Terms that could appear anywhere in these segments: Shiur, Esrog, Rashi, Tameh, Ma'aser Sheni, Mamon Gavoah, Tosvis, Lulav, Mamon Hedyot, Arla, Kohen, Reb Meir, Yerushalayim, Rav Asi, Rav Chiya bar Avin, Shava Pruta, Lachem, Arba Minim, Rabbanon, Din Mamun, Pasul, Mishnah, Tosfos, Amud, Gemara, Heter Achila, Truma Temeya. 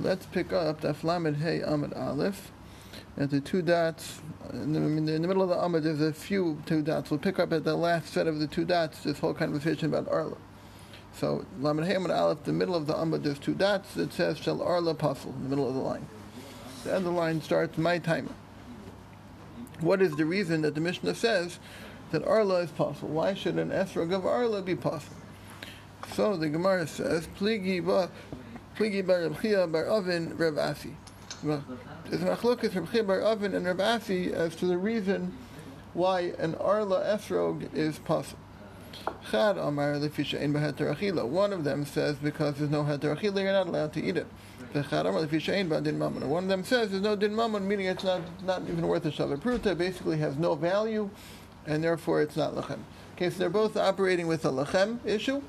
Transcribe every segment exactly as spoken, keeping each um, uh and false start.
Let's pick up the Flamed Hey Amud Aleph. And the two dots, in the, in the middle of the Amud, there's a few two dots. We'll pick up at the last set of the two dots this whole conversation about Arla. So, Lamed Hey Amud Aleph, the middle of the Amud, there's two dots. It says, Shall Arla Pasul, in the middle of the line. The other line starts, My Timer. What is the reason that the Mishnah says that Arla is Pasul? Why should an Esrog of Arla be Pasul? So the Gemara says, Pligi ba, Pligi bar Rav Chiya bar Avin, Rav Asi. There's a machlokas Rav Chiya bar Avin and Rav Asi as to the reason why an Arla Esrog is Pasul. Chad Amar lefi she'ein ba heter achila. One of them says, because there's no heter achila, you're not allowed to eat it. Chad Amar lefi she'ein ba din mamun. One of them says, there's no din mamun, meaning it's not not even worth a Shava Pruta, basically has no value, and therefore it's not Lachem. Okay, so they're both operating with a Lachem issue.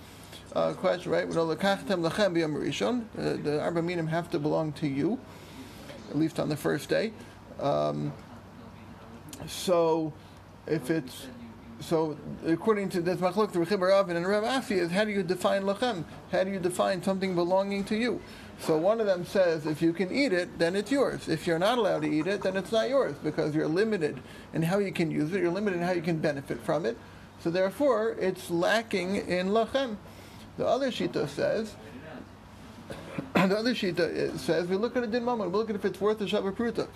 Uh, question, right? Uh, the Arba Minim have to belong to you, at least on the first day. Um, so, if it's so, according to this machlok, the Rav Chiya bar Avin and Rav Asi is how do you define lachem? How do you define something belonging to you? So one of them says, if you can eat it, then it's yours. If you're not allowed to eat it, then it's not yours because you're limited in how you can use it. You're limited in how you can benefit from it. So therefore, it's lacking in lachem. The other shita says, the other shita says, we look at a din mamun, we look at if it's worth a Shava Pruta.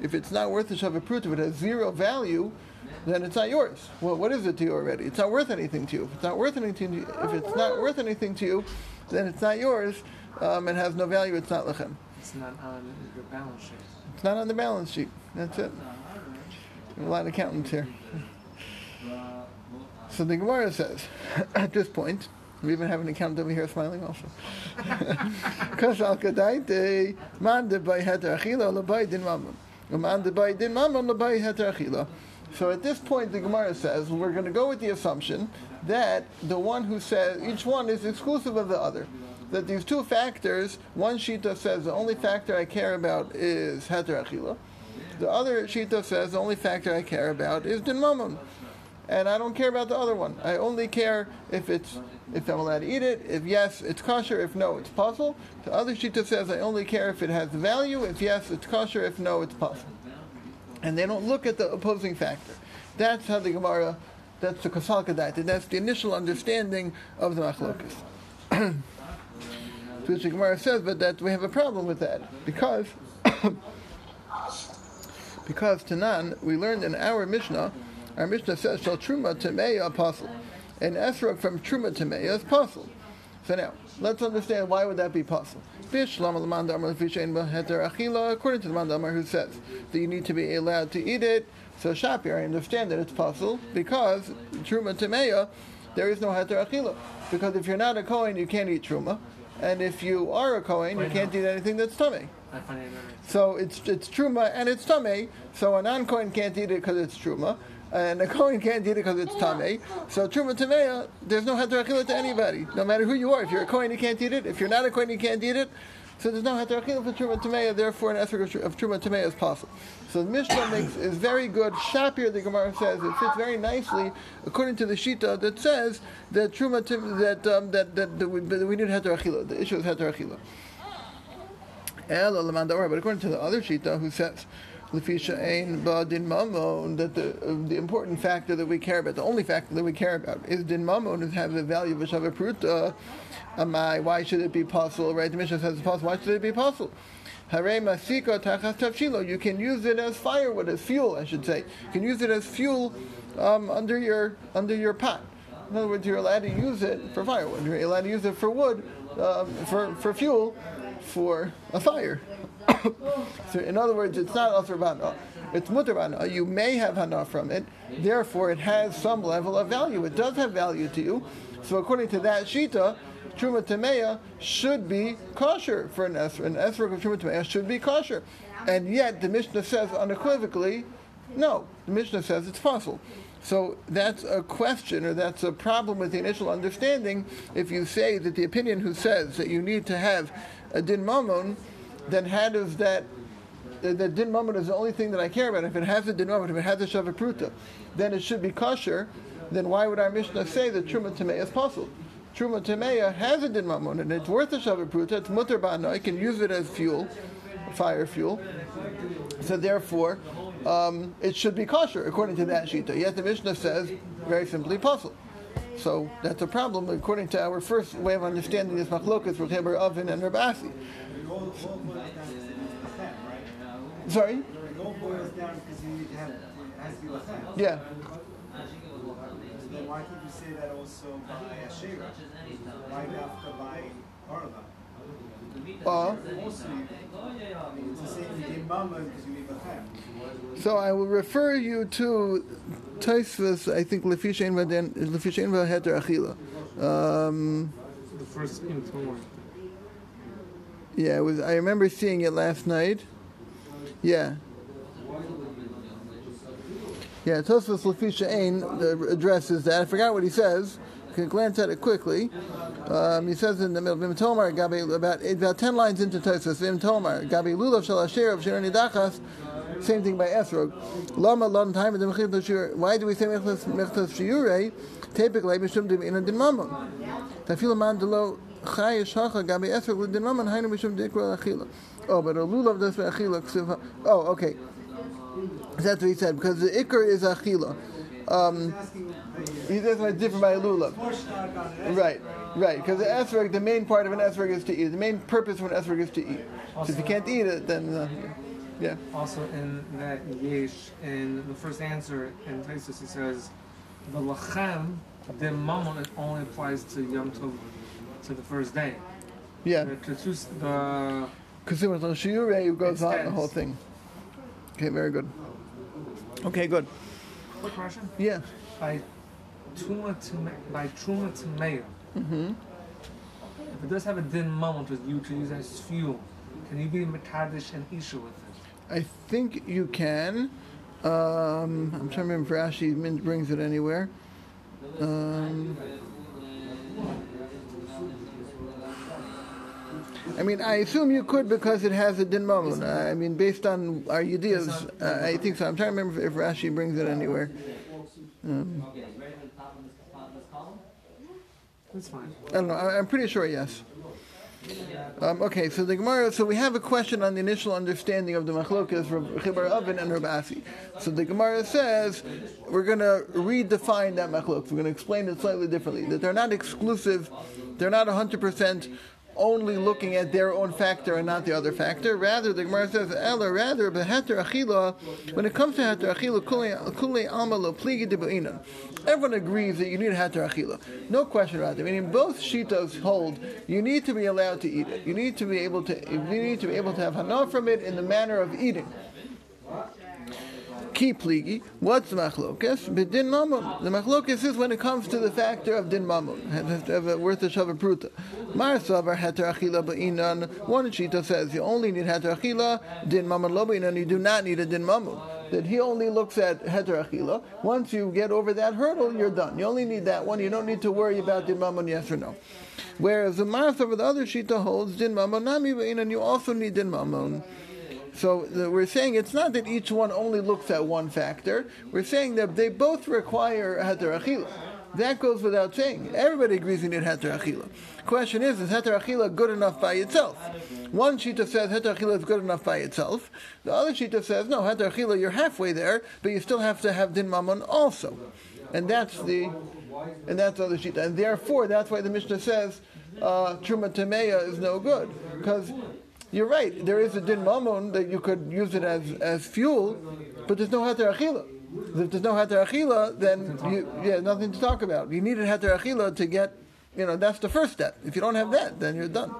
If it's not worth a Shava Pruta, if it has zero value, then it's not yours. Well, what is it to you already? It's not worth anything to you. If it's not worth anything to you, if it's not worth anything to you, then it's not yours um, and has no value. It's not lechem. It's not on your balance sheet. It's not on the balance sheet. That's it. There are a lot of accountants here. So the Gemara says, at this point, we even have an accountant over here smiling also. So at this point, the Gemara says, we're going to go with the assumption that the one who says, each one is exclusive of the other. That these two factors, one Shita says, the only factor I care about is Heter Achila. The other Shita says, the only factor I care about is Din Mamun. And I don't care about the other one. I only care if it's if I'm allowed to eat it. If yes, it's kosher. If no, it's pasul. The other shita says I only care if it has value. If yes, it's kosher. If no, it's pasul. And they don't look at the opposing factor. That's how the Gemara. That's the kasal kadait. And that's the initial understanding of the machlokas. So the Gemara says, but that we have a problem with that because because Tanan we learned in our Mishnah. Our Mishnah says, "Shall Truma Temeya Pasul," and Esrog from Truma Temeya is Pasul. So now, let's understand why would that be Pasul. According to the Mandamar who says that you need to be allowed to eat it, so Shapir, I understand that it's Pasul because Truma Temeya, there is no Heter Achila. Because if you're not a Kohen, you can't eat Truma, and if you are a Kohen, you can't eat anything that's Tameh. So it's it's Truma and it's Tameh, so a non-Kohen can't eat it because it's Truma. And a Kohen can't eat it because it's Tameh. So Truma Temeya, there's no Heter Achila to anybody, no matter who you are. If you're a Kohen, you can't eat it. If you're not a Kohen, you can't eat it. So there's no Heter Achila for Truma Temeya, therefore an Esrog of Truma Temeya is Pasul. So the Mishnah makes is very good. Shapir, the Gemara says, it fits very nicely according to the Shita that says that Truma Tem- that, um, that, that, that we, that we need Heter Achila. The issue is Heter Achila. But according to the other Shita who says, that the, uh, the important factor that we care about, the only factor that we care about, is din mamun, does have the value of a Shava Pruta. Amai, why should it be pasul? Right? The Mishnah says it's pasul. Why should it be pasul? Hare masika tachas tafshilo. You can use it as firewood, as fuel, I should say. You can use it as fuel um, under your under your pot. In other words, you're allowed to use it for firewood. You're allowed to use it for wood, um, for for fuel, for a fire. So in other words, it's not asur b'hana, it's mutar b'hana. You may have hana from it, therefore it has some level of value. It does have value to you. So according to that shita, Truma Temeya should be kosher for an esrog. An esrog of Truma Temeya should be kosher. And yet the Mishnah says unequivocally, no, the Mishnah says it's pasul. So that's a question, or that's a problem with the initial understanding. If you say that the opinion who says that you need to have a din mamun, then how does that, the, the din mamun is the only thing that I care about. If it has a din mamun, if it has a Shava Pruta, then it should be kosher. Then why would our Mishnah say that Truma Temeya is pasul? Truma Temeya has a Din Mamun, and it's worth a Shava Pruta. It's mutter ba'anoi. You can use it as fuel, fire fuel. So therefore, um, it should be kosher, according to that shita. Yet the Mishnah says, very simply, Pasul. So that's a problem, according to our first way of understanding this machlokas, Rav Chiya bar Avin and Rav Asi. Sorry? Yeah. Then why can't you say that also by Asherah? Why not by Arla? Uh, so I will refer you to Tosvis, I think, Lefi Shein va Heter Achila. The first intro. Yeah, it was. I remember seeing it last night. Yeah. Yeah, Tosfos Lefi Shein addresses that. I forgot what he says. You can glance at it quickly. Um, he says in the middle, Vim Tomar, Gabi, about, about ten lines into Tosfos, Vim Tomar, Gabi Lulav Shal Asher of Shirani Dachas, same thing by Esrog. Lama Lon Time of the Mechit Lashir. Why do we say Mechit Shiurei? Typically, Mishum Dim in a Din Mamun. Tafil Mandalo Chai Shacha Gabi Esrog Din Mamun, Hainu Mishum Dikra Achila. Oh, but a Lulav does Achila. Oh, okay. That's what he said, because the Iker is Achila. Um, he says it's different by Lulav. Right, right, because the Esrog, the main part of an Esrog is to eat. The main purpose of an Esrog is to eat. So if you can't eat it, then... Uh, yeah. Also in that Yesh, in the first answer in Tosfos, he says, the Lachem, the Mamon, it only applies to Yom Tov, to the first day. Yeah. The... Consumer Shiurei goes on the whole thing. Okay, very good. Okay, good. Quick question? Yeah. By Truma Temeya, mm-hmm. if it does have a Din Mamun with you to use as fuel, can you be Metadesh and Isha with it? I think you can. Um, I'm trying to remember if Rashi brings it anywhere. Um, I mean, I assume you could because it has a din mamun. I mean, based on our ideas, uh, I think so. I'm trying to remember if Rashi brings it anywhere. Um, That's fine. I don't know. I'm pretty sure, yes. Um, okay, so the Gemara, so we have a question on the initial understanding of the machlokas, Rav Chiya bar Avin and Rav Asi. So the Gemara says, we're going to redefine that machlokas. We're going to explain it slightly differently. That they're not exclusive, they're not one hundred percent only looking at their own factor and not the other factor. Rather, the Gemara says, "Ella, rather, but heter achila." When it comes to heter achila, kulei alma lo pligi debu'inan. Everyone agrees that you need heter achila. No question about that. Meaning, both shitos hold you need to be allowed to eat it. You need to be able to. You need to be able to have hana from it in the manner of eating. Ki pligi. What's the machlokas? But din mamun. The machlokas is when it comes to the factor of din mamun, worth a shava pruta. Mar savar heter achila ba'inan. One shita says you only need heter achila, din mamun lo ba'inan. You do not need a din mamun. That he only looks at heter achila. Once you get over that hurdle, you're done. You only need that one. You don't need to worry about din mamun, yes or no. Whereas the mar savar, the other shita holds din mamun nami ba'inan. You also need din mamun. So the, we're saying it's not that each one only looks at one factor. We're saying that they both require heter achila. That goes without saying. Everybody agrees you need heter achila. Question is, is heter achila good enough by itself? One shita says heter achila is good enough by itself. The other shita says, no, heter achila, you're halfway there, but you still have to have din mamun also. And that's the and that's the other shita. And therefore, that's why the Mishnah says uh, Truma Temeya is no good. Because... you're right. There is a din mamun that you could use it as, as fuel, but there's no heter achila. If there's no heter achila, then you, yeah, nothing to talk about. You need a heter achila to get, you know, that's the first step. If you don't have that, then you're done.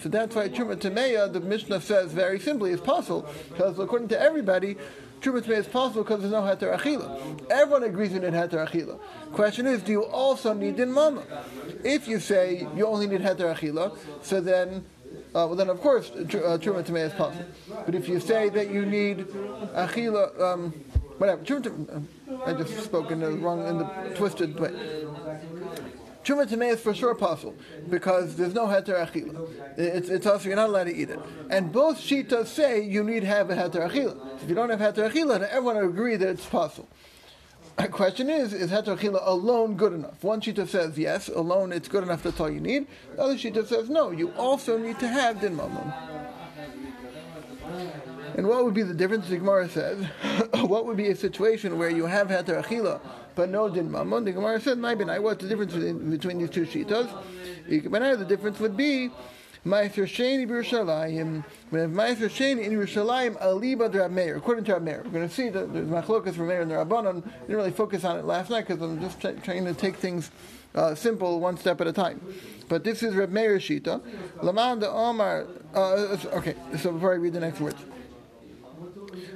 So that's why Truma Temeya, the Mishnah says very simply, is possible, because according to everybody, Truma Temeya is possible because there's no heter achila. Everyone agrees you need heter achila. Question is, do you also need din mamun? If you say you only need heter achila, so then. Uh, well, then, of course, uh, Truma Temeya is possible. But if you say that you need achila, um, whatever, Truma Temeya, I just spoke in the wrong, in the twisted way. Truma Temeya is for sure possible because there's no heter achila. It's, it's also, you're not allowed to eat it. And both shitas say you need to have a heter achila. If you don't have heter achila, then everyone will agree that it's possible. The question is, is Heter Achila alone good enough? One shita says yes, alone it's good enough, that's all you need. The other shita says no, you also need to have Din Mamun. And what would be the difference? The Gemara says, what would be a situation where you have Heter Achila but no Din Mamun? The Gemara says, my benai, what's the difference between these two shitas? The difference would be, Ma'aser Sheni Yerushalayim. We have Ma'aser Sheni in Yerushalayim alibad Reb Meir. According to Reb Meir, we're going to see that there's machlokas from Meir and the Rabbanon. I didn't really focus on it last night because I'm just t- trying to take things uh, simple, one step at a time. But this is Reb Meir's shita. Laman da Omar. Uh, okay, so before I read the next words.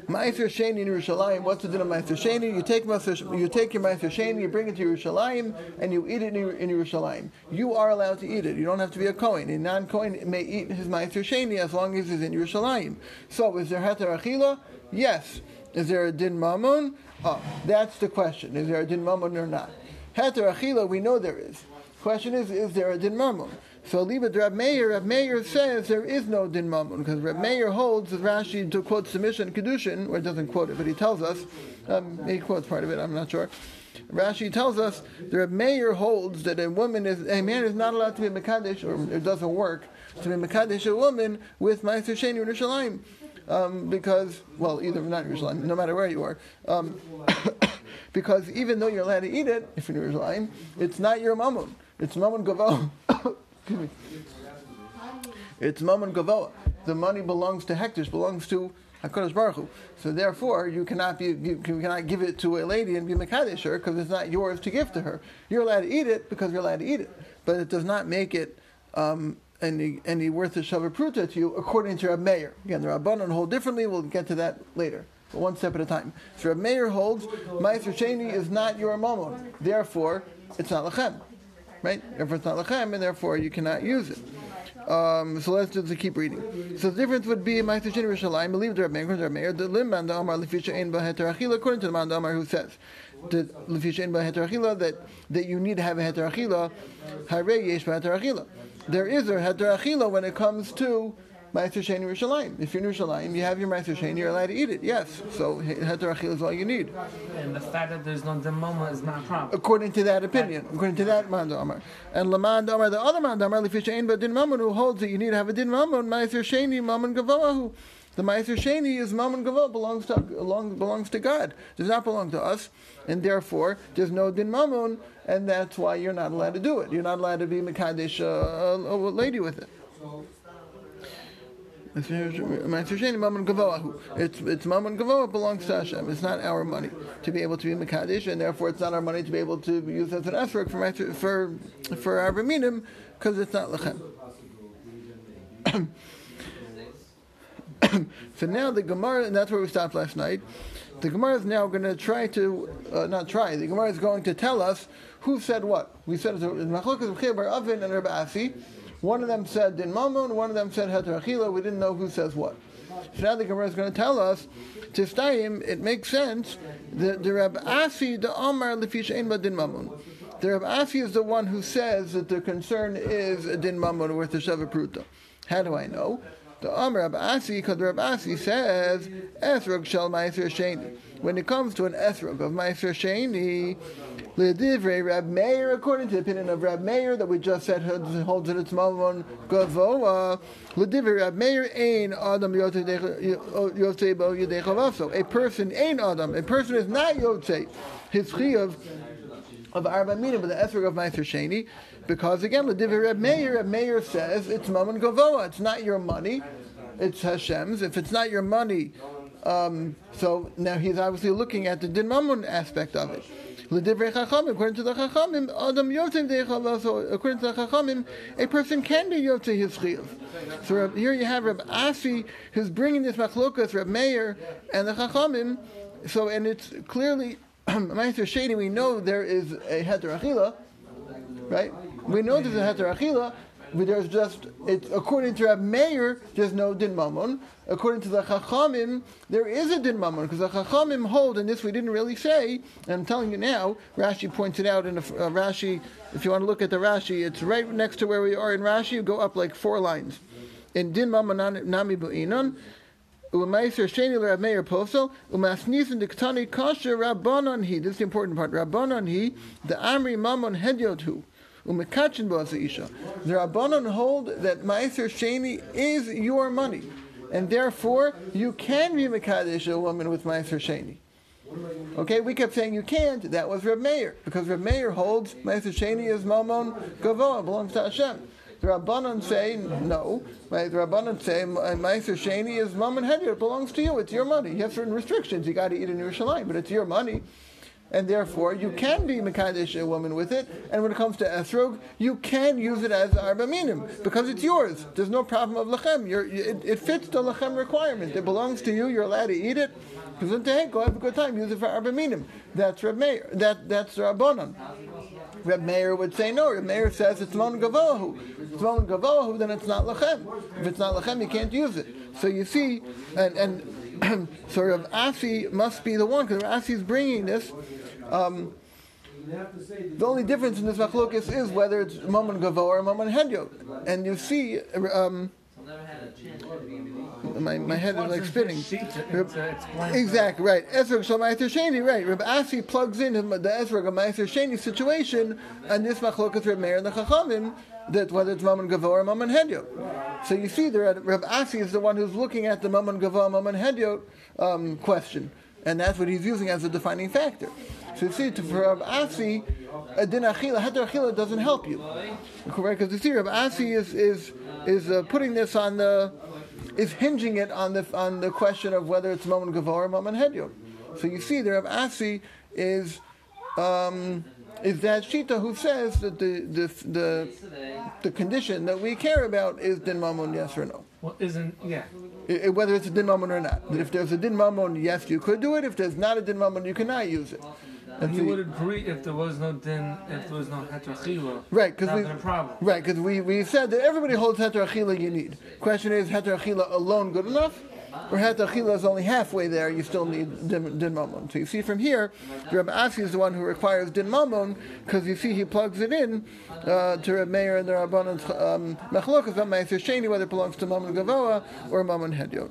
Ma'aser Sheni in Yerushalayim. What's the din of Ma'aser Sheni? You take Ma'aser, you take your Ma'aser Sheni, you bring it to Yerushalayim, and you eat it in Yerushalayim. You are allowed to eat it. You don't have to be a Kohen. A non-Kohen may eat his Ma'aser Sheni as long as he's in Yerushalayim. So, is there Heter Achila? Yes. Is there a Din Mamun? Oh, that's the question. Is there a Din Mamun or not? Heter Achila, we know there is. Question is, is there a Din Mamun? So Libad Reb Meir, Reb Meir says there is no Din Mamun, because Reb Meir holds, as Rashi to quote submission, Kedushin, or doesn't quote it, but he tells us, um, he quotes part of it, I'm not sure. Rashi tells us the Reb Meir holds that a woman is, a man is not allowed to be Mekadesh, or it doesn't work, to be Mekadesh a woman with Ma'aser Sheni in Yerushalayim, um, because, well, either not Yerushalayim, no matter where you are, um, because even though you're allowed to eat it, if you're in Yerushalayim, it's not your Mamon. It's Mamon Gavoah. Excuse me. It's Mamon Gavoah. The money belongs to Hektish, belongs to HaKadosh Baruch Hu. So therefore, you cannot be, you cannot give it to a lady and be Mekadesh her because it's not yours to give to her. You're allowed to eat it because you're allowed to eat it, but it does not make it um, any any worth of Shava Pruta to you, according to Reb Meir. Again, the Rabbanon hold differently. We'll get to that later. But one step at a time. So Reb Meir holds Ma'aser Sheni is not your Mamon. Therefore, it's not Lachem. Right? Therefore, it's not Lachem, and therefore you cannot use it. Um, so let's just keep reading. So the difference would be, Ma'aser Sheni Yerushalayim, believed Reb Meir, Reb Meir, the Limman da Amar Lefisha Ein Ba Heter Achila, according to the Man da Amar who says, Lefisha Ein Ba Heter Achila, that, that you need to have a Heter Achila, Harei Yesh Ba Heter Achila. There is a Heter Achila when it comes to Ma'aser Sheni Yerushalayim. If you're in Yerushalayim, you have your Ma'aser Sheni, you're allowed to eat it. Yes. So Heter Achila is all you need. And the fact that there's no Din Mamun is not a problem. According to that opinion, according to that Man D'Amar. And Laman D'Amar, the other Man D'Amar, L'Fisha Ein Ba Din Mamun, who holds that you need to have a Din Mamun, Ma'aser Sheni, Mamon Gavoah. The Ma'aser Sheni is Mamon Gavoah, belongs to belongs to God. Does not belong to us, and therefore there's no Din Mamun, and that's why you're not allowed to do it. You're not allowed to be Mekadesh uh, a lady with it. It's Mamon Gavoah, belongs to Hashem. It's not our money to be able to be Mekadesh, and therefore it's not our money to be able to use as an Esrog for for for Arba Minim, because it's not Lachem. So now the Gemara, and that's where we stopped last night. The Gemara is now going to try to, uh, not try, the Gemara is going to tell us who said what. We said it's machlokas Rav Chiya bar Avin and Rav Asi. One of them said Din Mamun, one of them said Heter Achila. We didn't know who says what. So now the Gemara is going to tell us, Tistayim, it makes sense, that the Rav Asi, the Amar, L'Fisha Ein Ba Din Mamun. The Rav Asi is the one who says that the concern is a Din Mamun worth a Shava Pruta. How do I know? The Amar Rav Asi, because Rav Asi says, Esrog shel Ma'aser Sheni. When it comes to an Esrog of Ma'aser Sheni, L'divrei Reb Meir, according to the opinion of Reb Meir that we just said holds that it's Mamon Gavoah, L'divrei Reb Meir ein Adam Yotzei Bo Yedei Chavaso. A person ein Adam. A person is not Yotzei. His Chiyav of Arba Minim, but the Esrog of Ma'aser Sheni. Because again, L'divrei Reb Meir, Reb Meir says it's Mamon Gavoah. It's not your money. It's Hashem's. If it's not your money, um, so now he's obviously looking at the Din Mamun aspect of it. L'divrei Chachamim, according to the Chachamim, Adam Yotzei B'dei Chavaso. According to the Chachamim, a person can be Yotzei his Chiyuv. So here you have Reb Asi who's bringing this machlokas, Reb Meir and the Chachamim. So and it's clearly Ma'aser Sheni. We know there is a Heter Achila, right? We know there's a Heter Achila, but there's just, it's, according to Reb Meir, there's no Din Mamun. According to the Chachamim, there is a Din Mamun, because the Chachamim hold, and this we didn't really say, and I'm telling you now, Rashi points it out in a, uh, Rashi, if you want to look at the Rashi, it's right next to where we are in Rashi, you go up like four lines. In Din Mamun Nami Bu'inon, Ma'aser Sheni Reb Meir Pasul Umasnisin Diktani Kasher Rabbanon He. This is the important part. Rabbanon He the Amri Mamon Hedyot Hu Umekachin Ba'aseh Isha. The Rabbanon hold that Ma'aser Sheni is your money, and therefore you can be mekadesh a woman with Ma'aser Sheni. Okay, we kept saying you can't. That was Reb Meir, because Reb Meir holds Ma'aser Sheni is Mamon Gavoah, belongs to Hashem. The Rabbanon say no. The Rabbanon say Ma'aser Sheni is Mamon Hedyot, it belongs to you. It's your money. You have certain restrictions. You got to eat in Yerushalayim, but it's your money, and therefore you can be mekadesh a woman with it. And when it comes to Esrog, you can use it as Arba Minim because it's yours. There's no problem of Lachem. You're, it, it fits the Lachem requirement. It belongs to you. You're allowed to eat it. Go have a good time. Use it for Arba Minim. That's Reb Meir. That that's the Rabbanon. Reb Meir would say no. Reb Meir says it's Mamon Gavoah. It's Mamon Gavoah, then it's not Lachem. If it's not Lachem, you can't use it. So you see, and and so Rav Asi must be the one, because Rav Asi is bringing this. Um, the only difference in this machlokes is whether it's Mamon Gavoah or Mamon Hedyot. And you see. Um, My, my head is like spinning. Exactly, right. Esrog shel Ma'aser Sheni, right. Reb Asi plugs in the Esrog of Ma'aser Sheni situation and this machlokas Reb Meir and the Chachamim, that whether it's Mamon Gavoah or Mamon Hedyot. So you see there, Reb Asi is the one who's looking at the Mamon Gavoah, Mamon Hedyot um, question. And that's what he's using as a defining factor. So you see, for Reb Asi, Din Achila, Heter Achila doesn't help you. Correct? Because you see, Reb Asi is, is, is uh, putting this on the... is hinging it on the on the question of whether it's Mamon Gavoah or Mamon Hedyot. So you see, the Rav Asi is um, is that Shita who says that the the the, the condition that we care about is Din Mamun, yes or no. Well, isn't yeah. It, it, whether it's a Din Mamun or not. That if there's a Din Mamun, yes, you could do it. If there's not a Din Mamun, you cannot use it. And you would agree if there was no din, if there was no heter achila. Right, because we right, because we, we said that everybody holds heter achila you need. Question is, heter achila alone good enough, or heter achila is only halfway there? You still need din, din mamon. So you see from here, Reb Asi is the one who requires din mamon, because you see he plugs it in uh, to Reb Meir and the Rabbanon's machlokas on Ma'aser Sheni, whether it belongs to Mamon Gavoah or Mamon Hedyot.